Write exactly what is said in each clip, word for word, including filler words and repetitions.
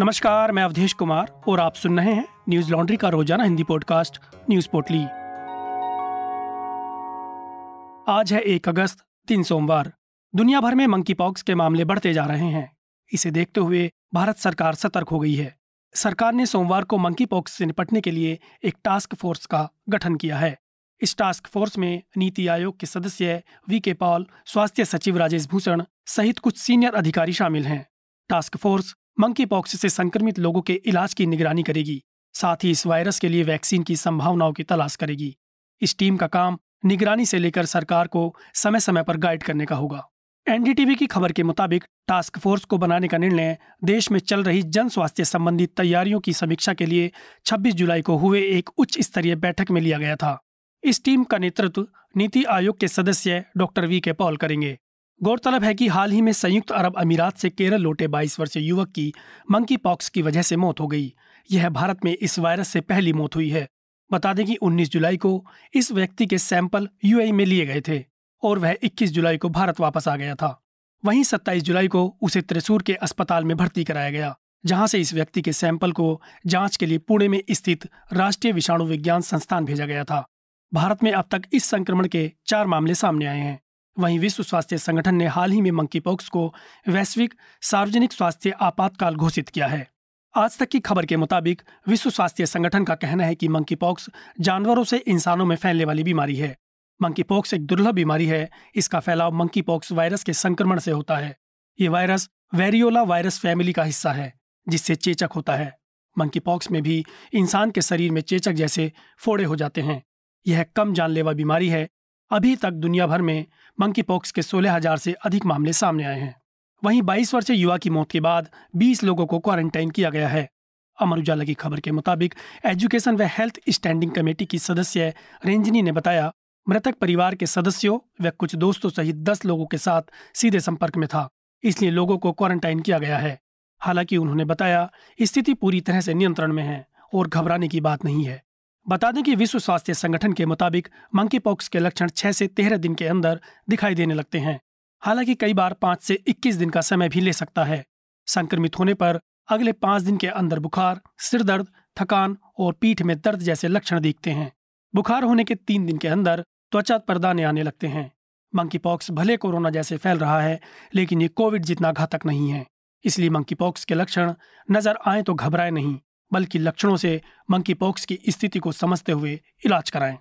नमस्कार, मैं अवधेश कुमार और आप सुन रहे हैं न्यूज़ लॉन्ड्री का रोजाना हिंदी पॉडकास्ट न्यूज़ पोटली। आज है एक अगस्त, दिन सोमवार। दुनिया भर में मंकी पॉक्स के मामले बढ़ते जा रहे हैं। इसे देखते हुए भारत सरकार सतर्क हो गई है। सरकार ने सोमवार को मंकी पॉक्स से निपटने के लिए एक टास्क फोर्स का गठन किया है। इस टास्क फोर्स में नीति आयोग के सदस्य वी के पॉल, स्वास्थ्य सचिव राजेश भूषण सहित कुछ सीनियर अधिकारी शामिल हैं। टास्क फोर्स मंकी पॉक्स से संक्रमित लोगों के इलाज की निगरानी करेगी, साथ ही इस वायरस के लिए वैक्सीन की संभावनाओं की तलाश करेगी। इस टीम का काम निगरानी से लेकर सरकार को समय समय पर गाइड करने का होगा। एनडीटीवी की खबर के मुताबिक टास्क फोर्स को बनाने का निर्णय देश में चल रही जन स्वास्थ्य संबंधी तैयारियों की समीक्षा के लिए छब्बीस जुलाई को हुए एक उच्च स्तरीय बैठक में लिया गया था। इस टीम का नेतृत्व नीति आयोग के सदस्य डॉक्टर वी के पॉल करेंगे। गौरतलब है कि हाल ही में संयुक्त अरब अमीरात से केरल लौटे बाईस वर्षीय युवक की मंकी पॉक्स की वजह से मौत हो गई। यह भारत में इस वायरस से पहली मौत हुई है। बता दें कि उन्नीस जुलाई को इस व्यक्ति के सैंपल यूएई में लिए गए थे और वह इक्कीस जुलाई को भारत वापस आ गया था। वहीं सत्ताईस जुलाई को उसे त्रिशूर के अस्पताल में भर्ती कराया गया, जहां से इस व्यक्ति के सैंपल को जांच के लिए पुणे में स्थित राष्ट्रीय विषाणु विज्ञान संस्थान भेजा गया था। भारत में अब तक इस संक्रमण के चार मामले सामने आए हैं। वहीं विश्व स्वास्थ्य संगठन ने हाल ही में मंकी पॉक्स को वैश्विक सार्वजनिक स्वास्थ्य आपातकाल घोषित किया है। आज तक की खबर के मुताबिक विश्व स्वास्थ्य संगठन का कहना है कि मंकी पॉक्स जानवरों से इंसानों में फैलने वाली बीमारी है। मंकी पॉक्स एक दुर्लभ बीमारी है। इसका फैलाव मंकी पॉक्स वायरस के संक्रमण से होता है। ये वायरस वेरियोला वायरस फैमिली का हिस्सा है, जिससे चेचक होता है। मंकी पॉक्स में भी इंसान के शरीर में चेचक जैसे फोड़े हो जाते हैं। यह कम जानलेवा बीमारी है। अभी तक दुनिया भर में मंकी पॉक्स के सोलह हजार से अधिक मामले सामने आए हैं। वहीं बाईस वर्षीय युवा की मौत के बाद बीस लोगों को क्वारंटाइन किया गया है। अमर उजाला की खबर के मुताबिक एजुकेशन व हेल्थ स्टैंडिंग कमेटी की सदस्य रेंजनी ने बताया, मृतक परिवार के सदस्यों व कुछ दोस्तों सहित दस लोगों के साथ सीधे संपर्क में था, इसलिए लोगों को क्वारंटाइन किया गया है। हालांकि उन्होंने बताया, स्थिति पूरी तरह से नियंत्रण में है और घबराने की बात नहीं है। बता दें कि विश्व स्वास्थ्य संगठन के मुताबिक मंकी पॉक्स के लक्षण छह से तेरह दिन के अंदर दिखाई देने लगते हैं। हालांकि कई बार पाँच से इक्कीस दिन का समय भी ले सकता है। संक्रमित होने पर अगले पाँच दिन के अंदर बुखार, सिरदर्द, थकान और पीठ में दर्द जैसे लक्षण दिखते हैं। बुखार होने के तीन दिन के अंदर त्वचा पर दाने आने लगते हैं। मंकी पॉक्स भले कोरोना जैसे फैल रहा है, लेकिन ये कोविड जितना घातक नहीं है। इसलिए मंकी पॉक्स के लक्षण नजर आए तो घबराएं नहीं, बल्कि लक्षणों से मंकी पॉक्स की स्थिति को समझते हुए इलाज कराएं।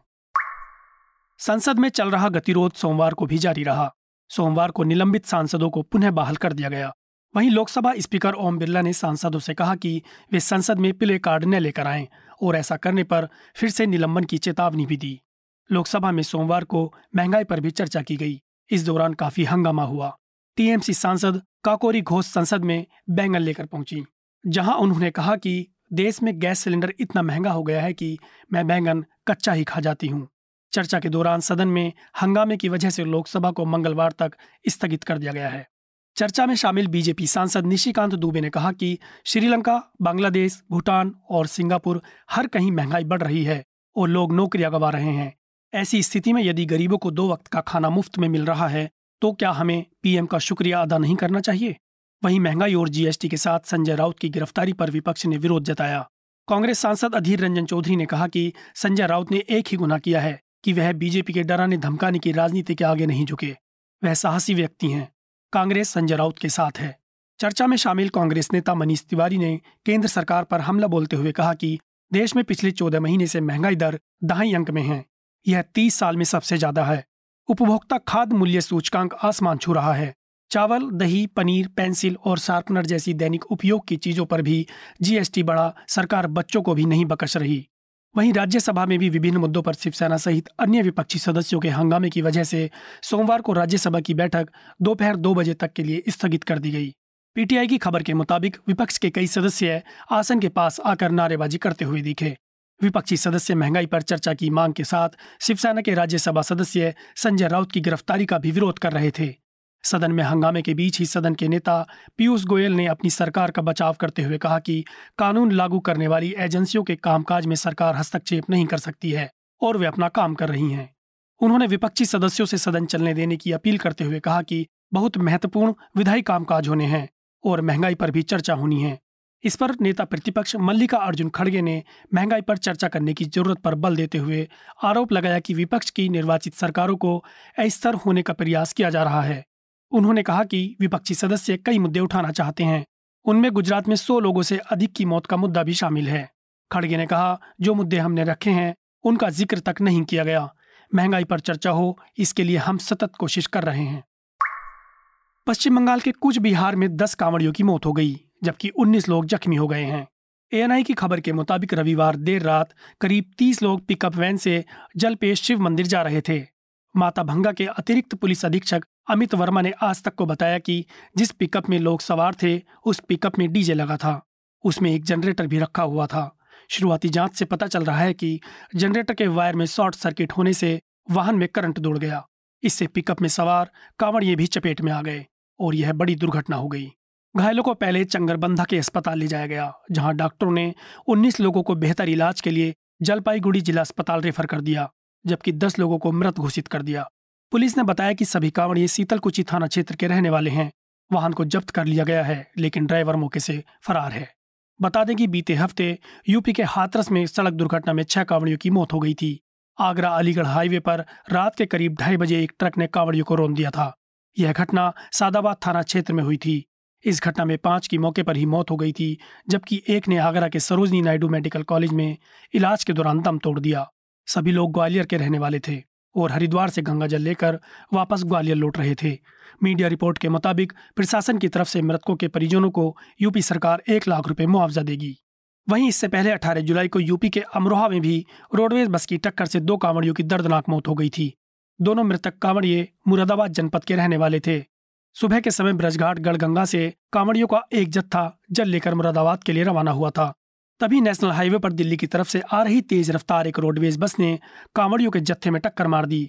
संसद में चल रहा गतिरोध सोमवार को भी जारी रहा। सोमवार को निलंबित सांसदों को पुनः बहाल कर दिया गया। वहीं लोकसभा स्पीकर ओम बिरला ने सांसदों से कहा कि वे संसद में प्ले कार्ड न लेकर आएं और ऐसा करने पर फिर से निलंबन की चेतावनी भी दी। लोकसभा में सोमवार को महंगाई पर भी चर्चा की गई। इस दौरान काफी हंगामा हुआ। टीएमसी सांसद काकोरी घोष संसद में बैंगन लेकर पहुंची, जहां उन्होंने कहा कि देश में गैस सिलेंडर इतना महंगा हो गया है कि मैं बैंगन कच्चा ही खा जाती हूँ। चर्चा के दौरान सदन में हंगामे की वजह से लोकसभा को मंगलवार तक स्थगित कर दिया गया है। चर्चा में शामिल बीजेपी सांसद निशिकांत दुबे ने कहा कि श्रीलंका, बांग्लादेश, भूटान और सिंगापुर हर कहीं महंगाई बढ़ रही है और लोग नौकरियां गंवा रहे हैं। ऐसी स्थिति में यदि गरीबों को दो वक्त का खाना मुफ्त में मिल रहा है तो क्या हमें पीएम का शुक्रिया अदा नहीं करना चाहिए? वहीं महंगाई और जीएसटी के साथ संजय राउत की गिरफ्तारी पर विपक्ष ने विरोध जताया। कांग्रेस सांसद अधीर रंजन चौधरी ने कहा कि संजय राउत ने एक ही गुनाह किया है कि वह बीजेपी के डराने धमकाने की राजनीति के आगे नहीं झुके। वह साहसी व्यक्ति हैं। कांग्रेस संजय राउत के साथ है। चर्चा में शामिल कांग्रेस नेता मनीष तिवारी ने केंद्र सरकार पर हमला बोलते हुए कहा कि देश में पिछले चौदह महीने से महंगाई दर दहाई अंक में है। यह तीस साल में सबसे ज्यादा है। उपभोक्ता खाद्य मूल्य सूचकांक आसमान छू रहा है। चावल, दही, पनीर, पेंसिल और शार्पनर जैसी दैनिक उपयोग की चीजों पर भी जीएसटी बढ़ा। सरकार बच्चों को भी नहीं बख्श रही। वहीं राज्यसभा में भी विभिन्न मुद्दों पर शिवसेना सहित अन्य विपक्षी सदस्यों के हंगामे की वजह से सोमवार को राज्यसभा की बैठक दोपहर दो बजे तक के लिए स्थगित कर दी गई। पीटीआई की खबर के मुताबिक विपक्ष के कई सदस्य आसन के पास आकर नारेबाजी करते हुए दिखे। विपक्षी सदस्य महंगाई पर चर्चा की मांग के साथ शिवसेना के राज्यसभा सदस्य संजय राउत की गिरफ्तारी का भी विरोध कर रहे थे। सदन में हंगामे के बीच ही सदन के नेता पीयूष गोयल ने अपनी सरकार का बचाव करते हुए कहा कि कानून लागू करने वाली एजेंसियों के कामकाज में सरकार हस्तक्षेप नहीं कर सकती है और वे अपना काम कर रही हैं। उन्होंने विपक्षी सदस्यों से सदन चलने देने की अपील करते हुए कहा कि बहुत महत्वपूर्ण विधायी कामकाज होने हैं और महंगाई पर भी चर्चा होनी है। इस पर नेता प्रतिपक्ष मल्लिकार्जुन खड़गे ने महंगाई पर चर्चा करने की जरूरत पर बल देते हुए आरोप लगाया कि विपक्ष की निर्वाचित सरकारों को अस्थिर होने का प्रयास किया जा रहा है। उन्होंने कहा कि विपक्षी सदस्य कई मुद्दे उठाना चाहते हैं, उनमें गुजरात में सौ लोगों से अधिक की मौत का मुद्दा भी शामिल है। खड़गे ने कहा, जो मुद्दे हमने रखे हैं उनका जिक्र तक नहीं किया गया। महंगाई पर चर्चा हो, इसके लिए हम सतत कोशिश कर रहे हैं। पश्चिम बंगाल के कूच बिहार में दस कांवड़ियों की मौत हो गई, जबकि उन्नीस लोग जख्मी हो गए हैं। ए एन आई की खबर के मुताबिक रविवार देर रात करीब तीस लोग पिकअप वैन से जलपेश शिव मंदिर जा रहे थे। माता भंगा के अतिरिक्त पुलिस अधीक्षक अमित वर्मा ने आज तक को बताया कि जिस पिकअप में लोग सवार थे उस पिकअप में डीजे लगा था, उसमें एक जनरेटर भी रखा हुआ था। शुरुआती जांच से पता चल रहा है कि जनरेटर के वायर में शॉर्ट सर्किट होने से वाहन में करंट दौड़ गया। इससे पिकअप में सवार कांवड़िए भी चपेट में आ गए और यह बड़ी दुर्घटना हो गई। घायलों को पहले चंगरबंधा के अस्पताल ले जाया गया, जहां डॉक्टरों ने उन्नीस लोगों को बेहतर इलाज के लिए जलपाईगुड़ी जिला अस्पताल रेफर कर दिया, जबकि दस लोगों को मृत घोषित कर दिया। पुलिस ने बताया कि सभी कांवड़िए सीतलकुची थाना क्षेत्र के रहने वाले हैं। वाहन को जब्त कर लिया गया है, लेकिन ड्राइवर मौके से फरार है। बता दें कि बीते हफ्ते यूपी के हाथरस में सड़क दुर्घटना में छह कांवड़ियों की मौत हो गई थी। आगरा अलीगढ़ हाईवे पर रात के करीब ढाई बजे एक ट्रक ने कांवड़ियों को रोन दिया था। यह घटना सादाबाद थाना क्षेत्र में हुई थी। इस घटना में पांच की मौके पर ही मौत हो गई थी, जबकि एक ने आगरा के सरोजनी नायडू मेडिकल कॉलेज में इलाज के दौरान दम तोड़ दिया। सभी लोग ग्वालियर के रहने वाले थे और हरिद्वार से गंगा जल लेकर वापस ग्वालियर लौट रहे थे। मीडिया रिपोर्ट के मुताबिक प्रशासन की तरफ से मृतकों के परिजनों को यूपी सरकार एक लाख रुपए मुआवजा देगी। वहीं इससे पहले अठारह जुलाई को यूपी के अमरोहा में भी रोडवेज बस की टक्कर से दो कांवड़ियों की दर्दनाक मौत हो गई थी। दोनों मृतक कांवड़िए मुरादाबाद जनपद के रहने वाले थे। सुबह के समय ब्रजघाट गढ़गंगा से कांवड़ियों का एक जत्था जल लेकर मुरादाबाद के लिए रवाना हुआ था। तभी नेशनल हाईवे पर दिल्ली की तरफ से आ रही तेज रफ्तार एक रोडवेज बस ने कांवड़ियों के जत्थे में टक्कर मार दी।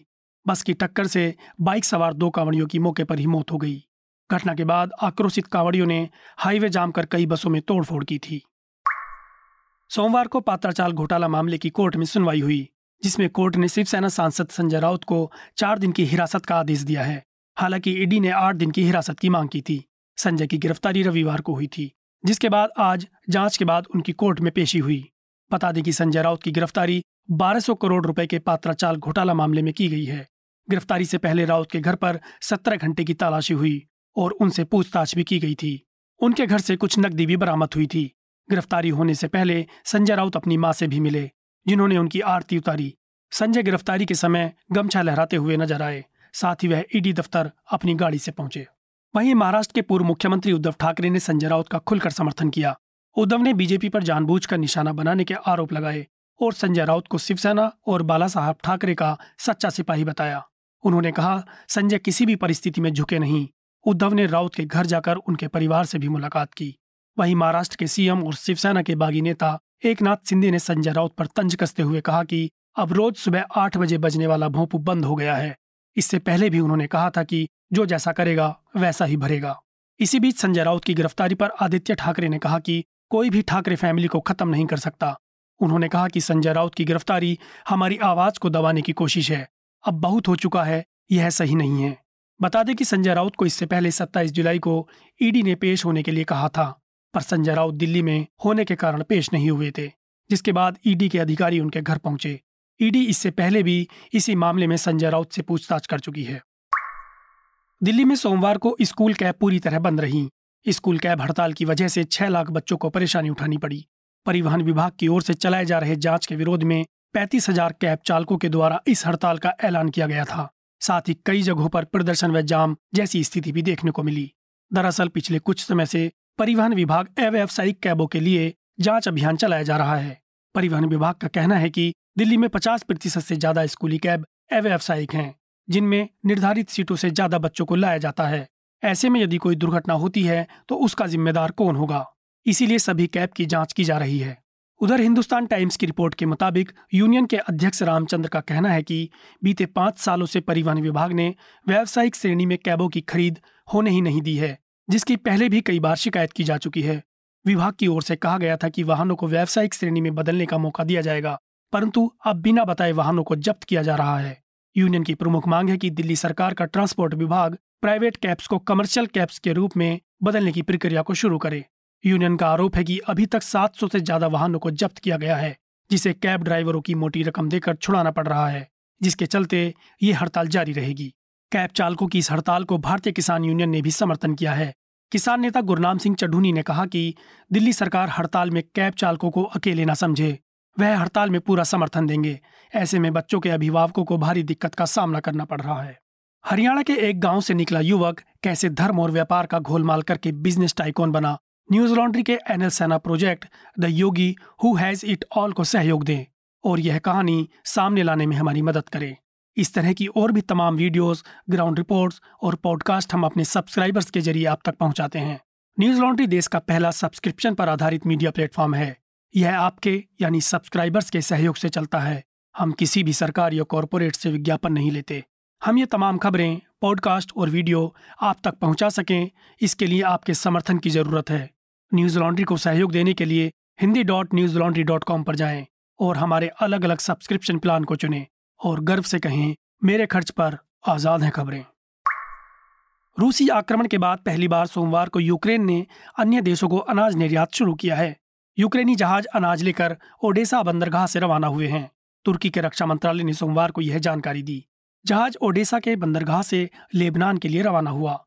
बस की टक्कर से बाइक सवार दो कांवड़ियों की मौके पर ही मौत हो गई। घटना के बाद आक्रोशित कांवड़ियों ने हाईवे जाम कर कई बसों में तोड़फोड़ की थी। सोमवार को पत्राचाल घोटाला मामले की कोर्ट में सुनवाई हुई, जिसमें कोर्ट ने शिवसेना सांसद संजय राउत को चार दिन की हिरासत का आदेश दिया है। हालांकि ईडी ने आठ दिन की हिरासत की मांग की थी। संजय की गिरफ्तारी रविवार को हुई थी, जिसके बाद आज जांच के बाद उनकी कोर्ट में पेशी हुई। बता दें कि संजय राउत की गिरफ्तारी बारह सौ करोड़ रुपए के पत्राचाल घोटाला मामले में की गई है। गिरफ्तारी से पहले राउत के घर पर सत्रह घंटे की तलाशी हुई और उनसे पूछताछ भी की गई थी। उनके घर से कुछ नकदी भी बरामद हुई थी। गिरफ्तारी होने से पहले संजय राउत अपनी माँ से भी मिले, जिन्होंने उनकी आरती उतारी। संजय गिरफ्तारी के समय गमछा लहराते हुए नजर आए, साथ ही वह ईडी दफ्तर अपनी गाड़ी से पहुंचे। वहीं महाराष्ट्र के पूर्व मुख्यमंत्री उद्धव ठाकरे ने संजय राउत का खुलकर समर्थन किया। उद्धव ने बीजेपी पर जानबूझकर निशाना बनाने के आरोप लगाए और संजय राउत को शिवसेना और बाला साहब ठाकरे का सच्चा सिपाही बताया। उन्होंने कहा, संजय किसी भी परिस्थिति में झुके नहीं। उद्धव ने राउत के घर जाकर उनके परिवार से भी मुलाकात की। वहीं महाराष्ट्र के सी एम और शिवसेना के बागी नेता एकनाथ शिंदे ने संजय राउत पर तंज कसते हुए कहा कि अब रोज सुबह आठ बजे बजने वाला भोंपू बंद हो गया है। इससे पहले भी उन्होंने कहा था कि जो जैसा करेगा वैसा ही भरेगा। इसी बीच संजय राउत की गिरफ्तारी पर आदित्य ठाकरे ने कहा कि कोई भी ठाकरे फैमिली को खत्म नहीं कर सकता। उन्होंने कहा कि संजय राउत की गिरफ्तारी हमारी आवाज को दबाने की कोशिश है, अब बहुत हो चुका है, यह सही नहीं है। बता दें कि संजय राउत को इससे पहले सत्ताईस जुलाई को ईडी ने पेश होने के लिए कहा था, पर संजय राउत दिल्ली में होने के कारण पेश नहीं हुए थे, जिसके बाद ईडी के अधिकारी उनके घर पहुंचे। ईडी इससे पहले भी इसी मामले में संजय राउत से पूछताछ कर चुकी है। दिल्ली में सोमवार को स्कूल कैब पूरी तरह बंद रही। स्कूल कैब हड़ताल की वजह से छह लाख बच्चों को परेशानी उठानी पड़ी। परिवहन विभाग की ओर से चलाए जा रहे जांच के विरोध में पैंतीस हजार कैब चालकों के द्वारा इस हड़ताल का ऐलान किया गया था। साथ ही कई जगहों पर प्रदर्शन व जाम जैसी स्थिति भी देखने को मिली। दरअसल पिछले कुछ समय से परिवहन विभाग अव्यावसायिक कैबों के लिए जाँच अभियान चलाया जा रहा है। परिवहन विभाग का कहना है कि दिल्ली में पचास प्रतिशत से ज्यादा स्कूली कैब अव्यावसायिक हैं, जिनमें निर्धारित सीटों से ज्यादा बच्चों को लाया जाता है। ऐसे में यदि कोई दुर्घटना होती है तो उसका जिम्मेदार कौन होगा, इसीलिए सभी कैब की जांच की जा रही है। उधर हिंदुस्तान टाइम्स की रिपोर्ट के मुताबिक यूनियन के अध्यक्ष रामचंद्र का कहना है कि बीते पाँच सालों से परिवहन विभाग ने व्यावसायिक श्रेणी में कैबों की खरीद होने ही नहीं दी है, जिसकी पहले भी कई बार शिकायत की जा चुकी है। विभाग की ओर से कहा गया था कि वाहनों को व्यावसायिक श्रेणी में बदलने का मौका दिया जाएगा, परंतु अब बिना बताए वाहनों को जब्त किया जा रहा है। यूनियन की प्रमुख मांग है कि दिल्ली सरकार का ट्रांसपोर्ट विभाग प्राइवेट कैब्स को कमर्शियल कैब्स के रूप में बदलने की प्रक्रिया को शुरू करे। यूनियन का आरोप है कि अभी तक सात सौ से ज्यादा वाहनों को जब्त किया गया है, जिसे कैब ड्राइवरों की मोटी रकम देकर छुड़ाना पड़ रहा है, जिसके चलते ये हड़ताल जारी रहेगी। कैब चालकों की इस हड़ताल को भारतीय किसान यूनियन ने भी समर्थन किया है। किसान नेता गुरनाम सिंह चढ़ूनी ने कहा कि दिल्ली सरकार हड़ताल में कैब चालकों को अकेले ना समझे, वह हड़ताल में पूरा समर्थन देंगे। ऐसे में बच्चों के अभिभावकों को भारी दिक्कत का सामना करना पड़ रहा है। हरियाणा के एक गांव से निकला युवक कैसे धर्म और व्यापार का घोलमाल करके बिजनेस टाइकून बना। न्यूज़ लॉन्ड्री के NL Sena project the Yogi who has it all को सहयोग दें और यह कहानी सामने लाने में हमारी मदद करें। इस तरह की और भी तमाम वीडियोस, ग्राउंड रिपोर्ट्स और पॉडकास्ट हम अपने सब्सक्राइबर्स के जरिए आप तक पहुंचाते हैं। न्यूज़ लॉन्ड्री देश का पहला सब्सक्रिप्शन पर आधारित मीडिया प्लेटफॉर्म है। यह आपके यानी सब्सक्राइबर्स के सहयोग से चलता है। हम किसी भी सरकार या कॉरपोरेट से विज्ञापन नहीं लेते। हम ये तमाम खबरें, पॉडकास्ट और वीडियो आप तक पहुंचा सकें, इसके लिए आपके समर्थन की ज़रूरत है। न्यूज़ लॉन्ड्री को सहयोग देने के लिए Hindi dot Newslaundry dot com पर जाएं और हमारे अलग अलग सब्सक्रिप्शन प्लान को चुनें और गर्व से कहें, मेरे खर्च पर आज़ाद हैं खबरें। रूसी आक्रमण के बाद पहली बार सोमवार को यूक्रेन ने अन्य देशों को अनाज निर्यात शुरू किया है। यूक्रेनी जहाज अनाज लेकर ओडेसा बंदरगाह से रवाना हुए हैं। तुर्की के रक्षा मंत्रालय ने सोमवार को यह जानकारी दी। जहाज ओडेसा के बंदरगाह से लेबनान के लिए रवाना हुआ।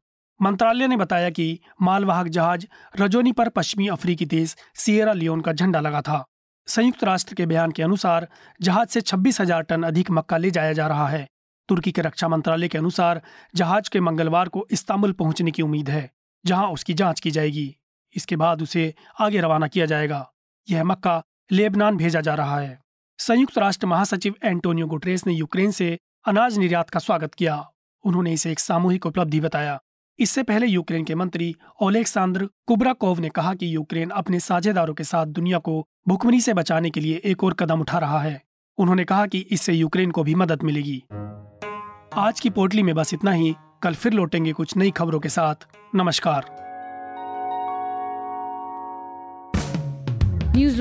मंत्रालय ने बताया कि मालवाहक जहाज रजोनी पर पश्चिमी अफ्रीकी देश सिएरा लियोन का झंडा लगा था। संयुक्त राष्ट्र के बयान के अनुसार जहाज से छब्बीस हज़ार टन अधिक मक्का ले जाया जा रहा है। तुर्की के रक्षा मंत्रालय के अनुसार जहाज के मंगलवार को इस्तांबुल पहुंचने की उम्मीद है, जहां उसकी जांच की जाएगी। इसके बाद उसे आगे रवाना किया जाएगा। यह मक्का लेबनान भेजा जा रहा है। संयुक्त राष्ट्र महासचिव एंटोनियो गुटेरेस ने यूक्रेन से अनाज निर्यात का स्वागत किया। उन्होंने इसे एक सामूहिक उपलब्धि बताया। इससे पहले यूक्रेन के मंत्री ओलेक्सांद्र कुब्राकोव ने कहा कि यूक्रेन अपने साझेदारों के साथ दुनिया को भुखमरी से बचाने के लिए एक और कदम उठा रहा है। उन्होंने कहा कि इससे यूक्रेन को भी मदद मिलेगी। आज की पोटली में बस इतना ही। कल फिर लौटेंगे कुछ नई खबरों के साथ। नमस्कार। न्यूज़